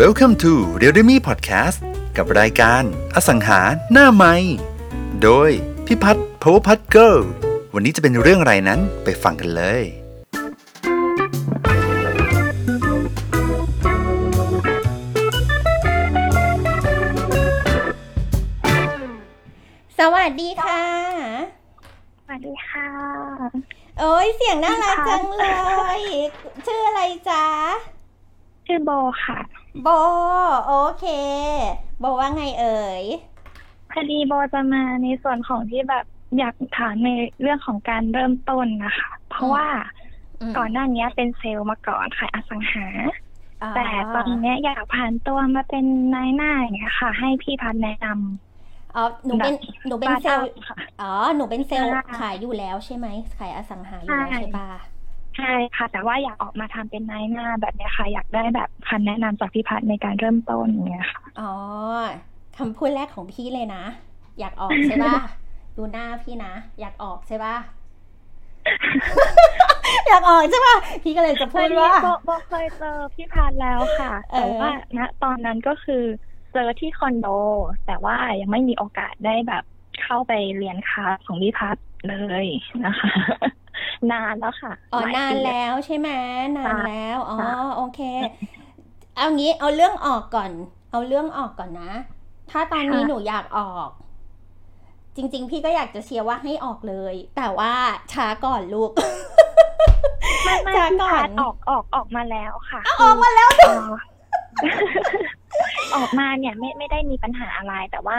Welcome to Realdemy Podcast กับรายการอสังหาหน้าใหม่โดยพี่พัฒน์ PowerPaatGirl วันนี้จะเป็นเรื่องอะไรนั้นไปฟังกันเลยสวัสดีค่ะสวัสดีค่ะโอ้ยเสียงน่ารักจังเลยชื่ออะไรจ๊ะชื่อโบค่ะโบโอเคโบว่าไงเอ่ยพอดีโบจะมาในส่วนของที่แบบอยากถามในเรื่องของการเริ่มต้นนะคะเพราะว่าก่อนหน้านี้เป็นเซลล์มาก่อนค่ะอสังหาแต่ตอนนี้อยากผ่านตัวมาเป็นนายหน้าอย่างเงี้ยค่ะให้พี่พัฒน์แนะนำอ๋อหนูเป็นเซลล์อ๋อหนูเป็นเซลล์ขายอยู่แล้วใช่ไหมขายอสังหาอยู่แล้วใช่ปะใช่ค่ะแต่ว่าอยากออกมาทำเป็นนายหน้าแบบนี้ค่ะอยากได้แบบคำแนะนำจากพี่พัฒน์ในการเริ่มต้นอย่างเงี้ยค่ะอ๋อคำพูดแรกของพี่เลยนะอยากออกใช่ป่ะดูหน้าพี่นะอยากออกใช่ป่ะ อยากออกใช่ป่ะพี่ก็เลยจะพูดว่าบอกเคยเจอพี่พัฒน์แล้วค่ะแต่ว่าณตอนนั้นก็คือเจอที่คอนโดแต่ว่ายังไม่มีโอกาสได้แบบเข้าไปเรียนคลาสของพี่พัฒน์เลยนะคะนานแล้วค่ะอ๋อนานแล้วใช่ไหมนานแล้วอ๋อโอเคเอางี้เอาเรื่องออกก่อนนะถ้าตอนนี้หนูอยากออกจริงๆพี่ก็อยากจะเชียร์ว่าให้ออกเลยแต่ว่าช้าก่อนลูกไม่ช้าก่อนออกมาแล้วค่ะออกมาแล้วออกมาเนี่ยไม่ได้มีปัญหาอะไรแต่ว่า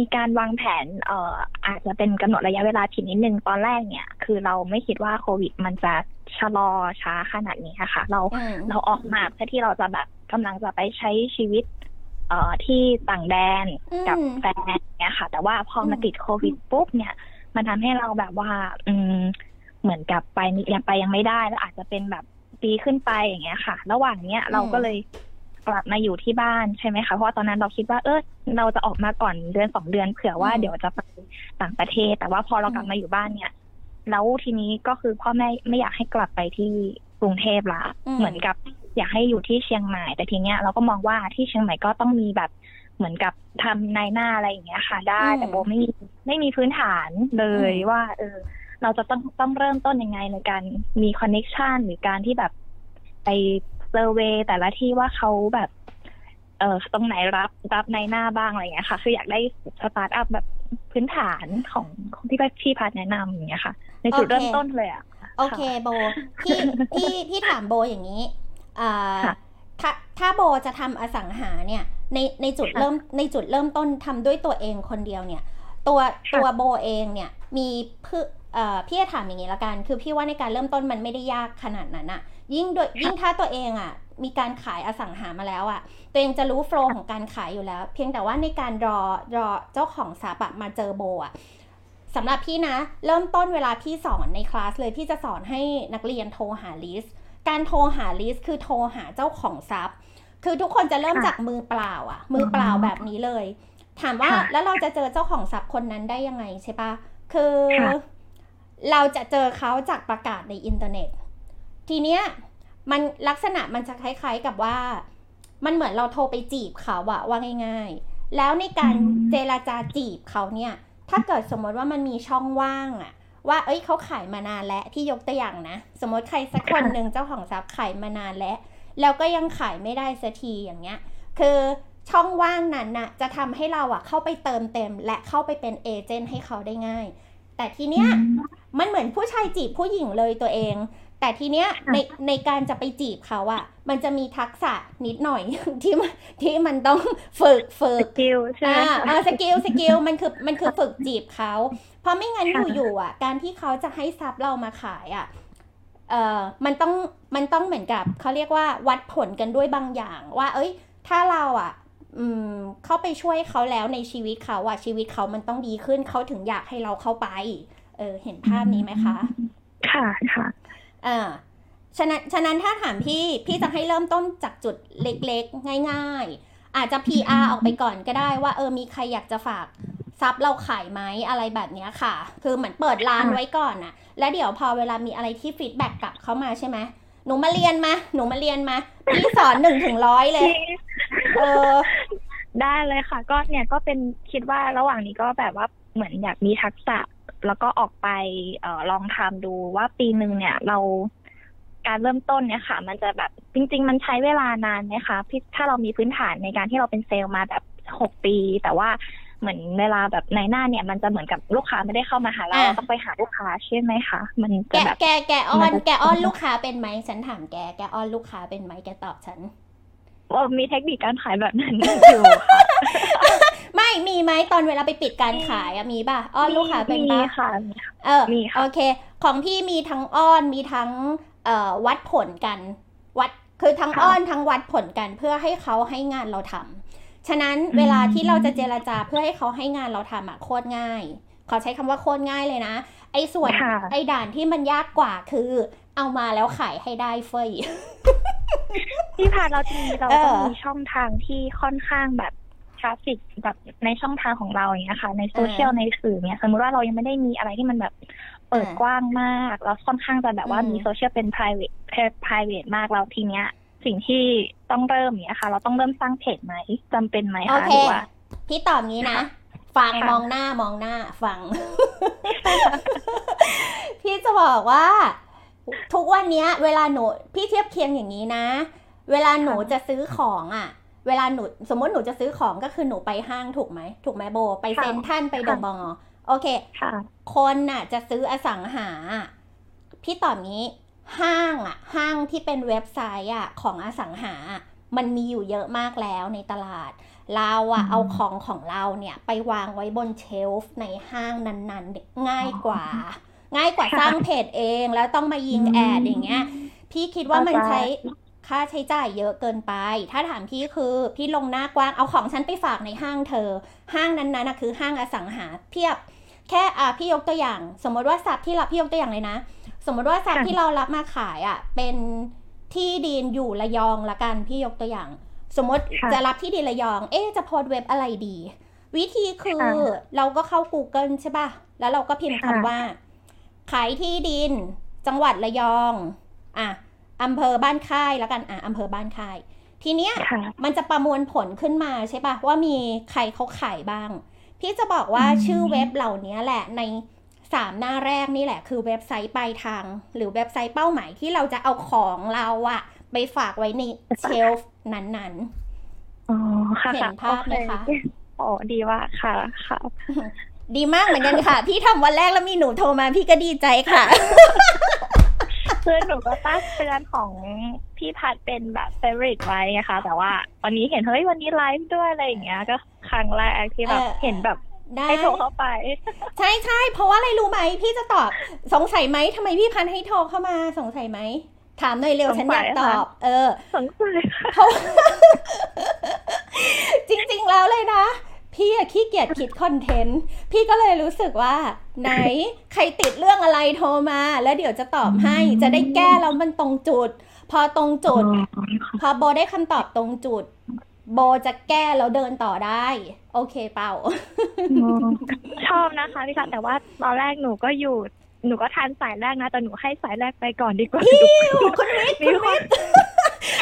มีการวางแผนอาจจะเป็นกำหนดระยะเวลาผิดนิดนึงตอนแรกเนี่ยคือเราไม่คิดว่าโควิดมันจะชะลอช้าขนาดนี้ค่ะเราออกมาเพื่อที่เราจะแบบกำลังจะไปใช้ชีวิตที่ต่างแดนกับแฟนเนี่ยค่ะแต่ว่าพอมาติดโควิดปุ๊บเนี่ยมันทำให้เราแบบว่าเหมือนกับยังไม่ได้แล้วอาจจะเป็นแบบปีขึ้นไปอย่างเงี้ยค่ะระหว่างเนี้ยเราก็เลยกลับมาอยู่ที่บ้านใช่ไหมคะเพราะตอนนั้นเราคิดว่าเราจะออกมาก่อนเดือน2เดือนเผื่อว่าเดี๋ยวจะไปต่างประเทศแต่ว่าพอเรากลับมาอยู่บ้านเนี่ยแล้วทีนี้ก็คือพ่อแม่ไม่อยากให้กลับไปที่กรุงเทพละเหมือนกับอยากให้อยู่ที่เชียงใหม่แต่ทีเนี้ยเราก็มองว่าที่เชียงใหม่ก็ต้องมีแบบเหมือนกับทำนายหน้าอะไรอย่างเงี้ยค่ะได้แต่โบไม่มีพื้นฐานเลยว่าเราจะต้องเริ่มต้นยังไงในการมีคอนเนคชั่นหรือการที่แบบไปเซอร์เวย์แต่ละที่ว่าเขาแบบตรงไหนรับในหน้าบ้างอะไรอย่างเงี้ยค่ะคืออยากได้สตาร์ทอัพแบบพื้นฐานของที่พี่พัฒน์แนะนำอย่างเงี้ยค่ะในจุดเริ่มต้นเลยอ่ะโอเคโบพี่ถามโบอย่างนี้ถ้าโบจะทำอสังหาเนี่ยในจุดเริ่มต้นทำด้วยตัวเองคนเดียวเนี่ยตัวโบเองเนี่ยมีพี่จะถามอย่างนี้ละกันคือพี่ว่าในการเริ่มต้นมันไม่ได้ยากขนาดนั้นอะยิ่งถ้าตัวเองอะมีการขายอสังหามาแล้วอะตัวเองจะรู้โฟลว์ของการขายอยู่แล้วเพียงแต่ว่าในการรอเจ้าของสถาปะมาเจอโบอะสำหรับพี่นะเริ่มต้นเวลาพี่สอนในคลาสเลยพี่จะสอนให้นักเรียนโทรหาลิสต์การโทรหาลิสต์คือโทรหาเจ้าของทรัพย์คือทุกคนจะเริ่มจากมือเปล่าอะมือเปล่าแบบนี้เลยถามว่าแล้วเราจะเจอเจ้าของทรัพย์คนนั้นได้ยังไงใช่ปะคือเราจะเจอเขาจากประกาศในอินเทอร์เน็ตทีเนี้ยมันลักษณะมันจะคล้ายๆกับว่ามันเหมือนเราโทรไปจีบเขาอะว่าง่ายๆแล้วในการเจรจาจีบเขาเนี่ยถ้าเกิดสมมติว่ามันมีช่องว่างอะว่าเขาขายมานานแล้วที่ยกตัวอย่างนะสมมติใครสักคนหนึ่งเจ้าของทรัพย์ขายมานานแล้วก็ยังขายไม่ได้สักทีอย่างเงี้ยคือช่องว่างนั้นน่ะจะทำให้เราอะเข้าไปเติมเต็มและเข้าไปเป็นเอเจนต์ให้เขาได้ง่ายแต่ทีเนี้ยมันเหมือนผู้ชายจีบผู้หญิงเลยตัวเองแต่ทีเนี้ยในการจะไปจีบเขาอะมันจะมีทักษะนิดหน่อยที่มันต้องฝึกสกิลใช่ไหมสกิลมันคือฝึกจีบเขาเพราะไม่งั้นอยู่ๆอะการที่เขาจะให้ซับเรามาขายอะมันต้องเหมือนกับเขาเรียกว่าวัดผลกันด้วยบางอย่างว่าถ้าเราอะเข้าไปช่วยเขาแล้วในชีวิตเขาอะชีวิตเขามันต้องดีขึ้นเขาถึงอยากให้เราเข้าไปเห็นภาพนี้ไหมคะค่ะค่ะฉะนั้นถ้าถามพี่จะให้เริ่มต้นจากจุดเล็กๆง่ายๆอาจจะ PR ออกไปก่อนก็ได้ว่ามีใครอยากจะฝากซับเราขายไหมอะไรแบบเนี้ยค่ะคือเหมือนเปิดร้านไว้ก่อนนะแล้วเดี๋ยวพอเวลามีอะไรที่ฟีดแบ็กกลับเข้ามาใช่ไหม หนูมาเรียนมาพี่สอน1ถึง100เลยได้เลยค่ะก็เนี่ยก็เป็นคิดว่าระหว่างนี้ก็แบบว่าเหมือนอยากมีทักษะแล้วก็ออกไปลองทำดูว่าปีนึงเนี่ยเราการเริ่มต้นเนี่ยค่ะมันจะแบบจริงๆมันใช้เวลานานไหมคะพี่ถ้าเรามีพื้นฐานในการที่เราเป็นเซลล์มาแบบ6ปีแต่ว่าเหมือนเวลาแบบในหน้าเนี่ยมันจะเหมือนกับลูกค้าไม่ได้เข้ามาหาเราต้องไปหาลูกค้าใช่ไหมคะมันจะแบบแกอ้อนลูกค้าเป็นไหมฉันถามแกอ้อนลูกค้าเป็นไหมแกตอบฉันว่ามีเทคนิคการขายแบบนั้นอยู่ค่ะไม่มีไหมตอนเวลาไปปิดการขายมีป่ะอ้อนลูกค้าเป็นป่ะมีค่ะมีค่ะโอเคของพี่มีทั้งอ้อนมีทั้งวัดผลกันวัดคือทั้งอ้อนทั้งวัดผลกันเพื่อให้เขาให้งานเราทำฉะนั้นเวลาที่เราจะเจรจาเพื่อให้เขาให้งานเราทำอะโคตรง่ายขอใช้คำว่าโคตรง่ายเลยนะไอ้ส่วนไอ้ด่านที่มันยากกว่าคือเอามาแล้วขายให้ได้เฟ้ยที่ผ่านเราทีเราต้องมีช่องทางที่ค่อนข้างแบบทราฟฟิกแบบในช่องทางของเราอย่างเงี้ยค่ะในโซเชียลในสื่อเนี้ยสมมติว่าเรายังไม่ได้มีอะไรที่มันแบบเปิดกว้างมากเราค่อนข้างจะแบบว่ามีโซเชียลเป็น private มากเราทีเนี้ยสิ่งที่ต้องเริ่มเนี่ยค่ะเราต้องเริ่มสร้างเพจไหมจำเป็นไหมคะหรือว่าพี่ตอบงี้นะฟังมองหน้าฟัง พี่จะบอกว่าทุกวันนี้เวลาหนูพี่เทียบเคียงอย่างนี้นะเวลาหนูจะซื้อของอ่ะเวลาหนูสมมติหนูจะซื้อของก็คือหนูไปห้างถูกไหมโบไปเซ็นทรัลไปเดอะมอลล์โอเคคนน่ะจะซื้ออสังหาพี่ตอบงี้ห้างที่เป็นเว็บไซต์อ่ะของอสังหามันมีอยู่เยอะมากแล้วในตลาดเราอ่ะเอาของเราเนี่ยไปวางไว้บนเชลฟ์ในห้างนั้นๆง่ายกว่าสร้างเพจเองแล้วต้องมายิงแอดอย่างเงี้ยพี่คิดว่ามันใช้ค่าใช้จ่ายเยอะเกินไปถ้าถามพี่คือพี่ลงหน้ากว้างเอาของฉันไปฝากในห้างเธอห้างนั้นๆน่ะคือห้างอสังหาเพียบแค่พี่ยกตัวอย่างสมมติว่าศัพท์ที่เราพี่ยกตัวอย่างเลยนะสมมติว่าสัตว์ที่เรารับมาขายอ่ะเป็นที่ดินอยู่ระยองละกันพี่ยกตัวอย่างสมมติจะรับที่ดินระยองจะโพสต์เว็บอะไรดีวิธีคือเราก็เข้า Google ใช่ป่ะแล้วเราก็พิมพ์คำว่าขายที่ดินจังหวัดระยองอำเภอบ้านค่ายละกันอำเภอบ้านค่ายทีเนี้ยมันจะประมวลผลขึ้นมาใช่ป่ะว่ามีใครเขาขายบ้างพี่จะบอกว่าชื่อเว็บเหล่านี้แหละใน3หน้าแรกนี่แหละคือเว็บไซต์ปลายทางหรือเว็บไซต์เป้าหมายที่เราจะเอาของเราอะไปฝากไว้ในเชลฟ์นั้นๆอ๋อค่ะเห็นภาพไหมคะอ๋อดีว่าค่ะค่ะดีมากเหมือนกันค่ะพี่ทำวันแรกแล้วมีหนูโทรมาพี่ก็ดีใจค่ะเพื่อนหนูก็ตั้งเตือนของพี่พัดเป็นแบบเฟเวอริตไว้นะคะแต่ว่าวันนี้เห็นเฮ้ยวันนี้ไลฟ์ด้วยอะไรอย่างเงี้ยก็ครั้งแรกที่แบบเห็นแบบให้โทรเข้าไปใช่ๆเพราะว่าอะไรรู้ไหมพี่จะตอบสงสัยไหมทำไมพี่พันให้โทรเข้ามาสงสัยไหมถามหน่อยเร็วฉันอยากตอบสงสัยเพราะ จริงๆแล้วเลยนะพี่ขี้เกียจคิดคอนเทนต์พี่ก็เลยรู้สึกว่าไหนใครติดเรื่องอะไรโทรมาแล้วเดี๋ยวจะตอบให้จะได้แก้แล้วมันตรงจุดพอตรงจุดพอโบได้คำตอบตรงจุดโบจะแก้แล้วเดินต่อได้โอเคเปล่าชอบนะคะพี่ค่ะแต่ว่าตอนแรกหนูก็ทานสายแรกนะแต่หนูให้สายแรกไปก่อนดีกว่าคุณมิตรความ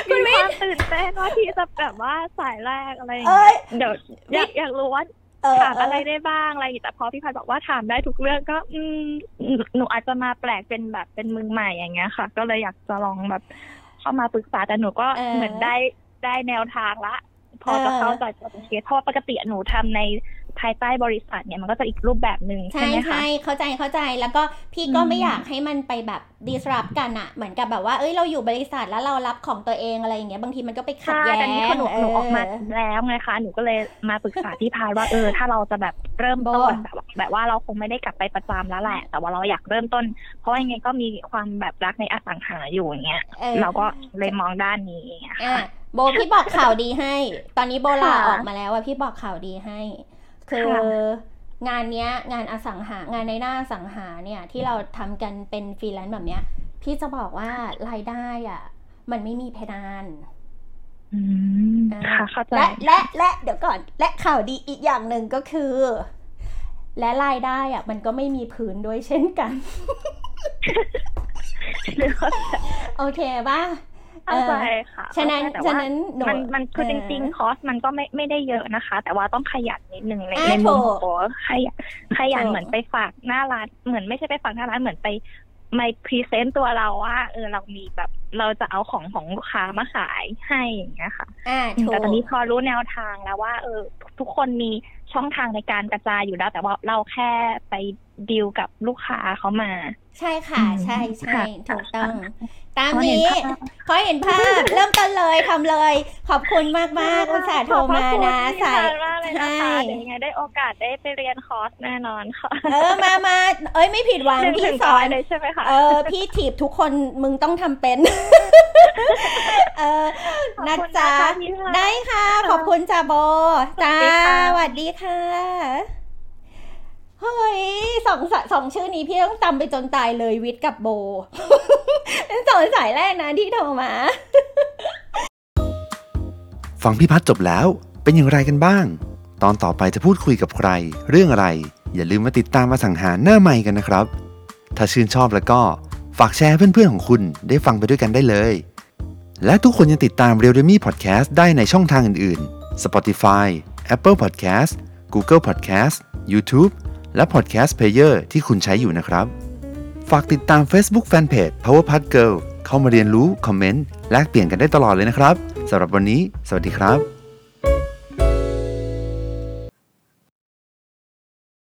ตื่นเต้นว่าที่จะแบบว่าสายแรกอะไรอย่างเงี้ยเดี๋ยวอยากรู้ว่าถามอะไรได้บ้างอะไรแต่พอพี่พันบอกว่าถามได้ทุกเรื่องก็หนูอาจจะมาแปลกเป็นแบบเป็นมือใหม่อย่างเงี้ยค่ะก็เลยอยากจะลองแบบเข้ามาปรึกษาแต่หนูก็เหมือนได้แนวทางละพอจะเข้าใจโปรเซสเพราะปกติหนูทำในภายใต้บริษัทเนี่ยมันก็จะอีกรูปแบบนึงใช่ไหมคะใช่เข้าใจแล้วก็พี่ก็ไม่อยากให้มันไปแบบ disrupt กันอะเหมือนกับแบบว่าเอ้ยเราอยู่บริษัทแล้วเรารับของตัวเองอะไรอย่างเงี้ยบางทีมันก็ไปขัดแย้งแต่นี่หนูออกมาแล้วไงคะหนูก็เลยมาปรึกษาพี่พาว่าถ้าเราจะแบบเริ่มต้นแบบว่าเราคงไม่ได้กลับไปประจำแล้วแหละแต่ว่าเราอยากเริ่มต้นเพราะยังไงก็มีความแบบรักในอสังหาอยู่อย่างเงี้ยเราก็เลยมองด้านนี้ค่ะโบพี่บอกข่าวดีให้ตอนนี้โบลาออกมาแล้วว่าพี่บอกข่าวดีให้คืองานเนี้ยงานอสังหางานในหน้าอสังหาเนี่ยที่เราทำกันเป็นฟรีแลนซ์แบบเนี้ยพี่จะบอกว่ารายได้อ่ะมันไม่มีเพดานค่ะเข้าใจและเดี๋ยวก่อนและข่าวดีอีกอย่างหนึ่งก็คือและรายได้อ่ะมันก็ไม่มีพื้นด้วยเช่นกัน เรื่องโอเคป่ะเข้าใจค่ะฉะนั้นมันคือจริงๆคอสมันก็ไม่ได้เยอะนะคะแต่ว่าต้องขยันนิดนึงในมุมของขยันเหมือนไปฝากหน้าร้านเหมือนไม่ใช่ไปฝากหน้าร้านเหมือนไปพรีเซนต์ตัวเราว่าเรามีแบบเราจะเอาของลูกค้ามาขายให้อย่างเงี้ยค่ะแต่ตอนนี้พอรู้แนวทางแล้วว่าทุกคนมีช่องทางในการกระจายอยู่แล้วแต่ว่าเราแค่ไปดีลกับลูกค้าเขามาใช่ค่ะใช่ใช่ถูกต้องตามนี้พอเห็นภาพเริ่มต้นเลยทำเลยขอบคุณมากมากคุณสาโทมานะสายใช่ยังไงได้โอกาสได้ไปเรียนคอร์สแน่นอนค่ะมาเอ้ยไม่ผิดหวังพี่สอนเลยใช่ไหมคะพี่ถีบทุกคนมึงต้องทำเป็นนะจ๊ะได้ค่ะขอบคุณจ้าโบจ้าสวัสดีค่ะเฮ้ยสองชื่อนี้พี่ต้องจำไปจนตายเลยวิทย์กับโบเป็นสองสายแรกนะที่โทรมาฟังพี่พัดจบแล้วเป็นอย่างไรกันบ้างตอนต่อไปจะพูดคุยกับใครเรื่องอะไรอย่าลืมมาติดตามมาสั่งหาหน้าใหม่กันนะครับถ้าชื่นชอบแล้วก็ฝากแชร์ให้เพื่อนๆของคุณได้ฟังไปด้วยกันได้เลยและทุกคนยังติดตาม Realdemy Podcast ได้ในช่องทางอื่นๆ Spotify Apple Podcast Google Podcast YouTube และ Podcast Player ที่คุณใช้อยู่นะครับฝากติดตาม Facebook Fanpage PowerPaatGirl เข้ามาเรียนรู้คอมเมนต์แลกเปลี่ยนกันได้ตลอดเลยนะครับสำหรับวันนี้สวัสดีครับ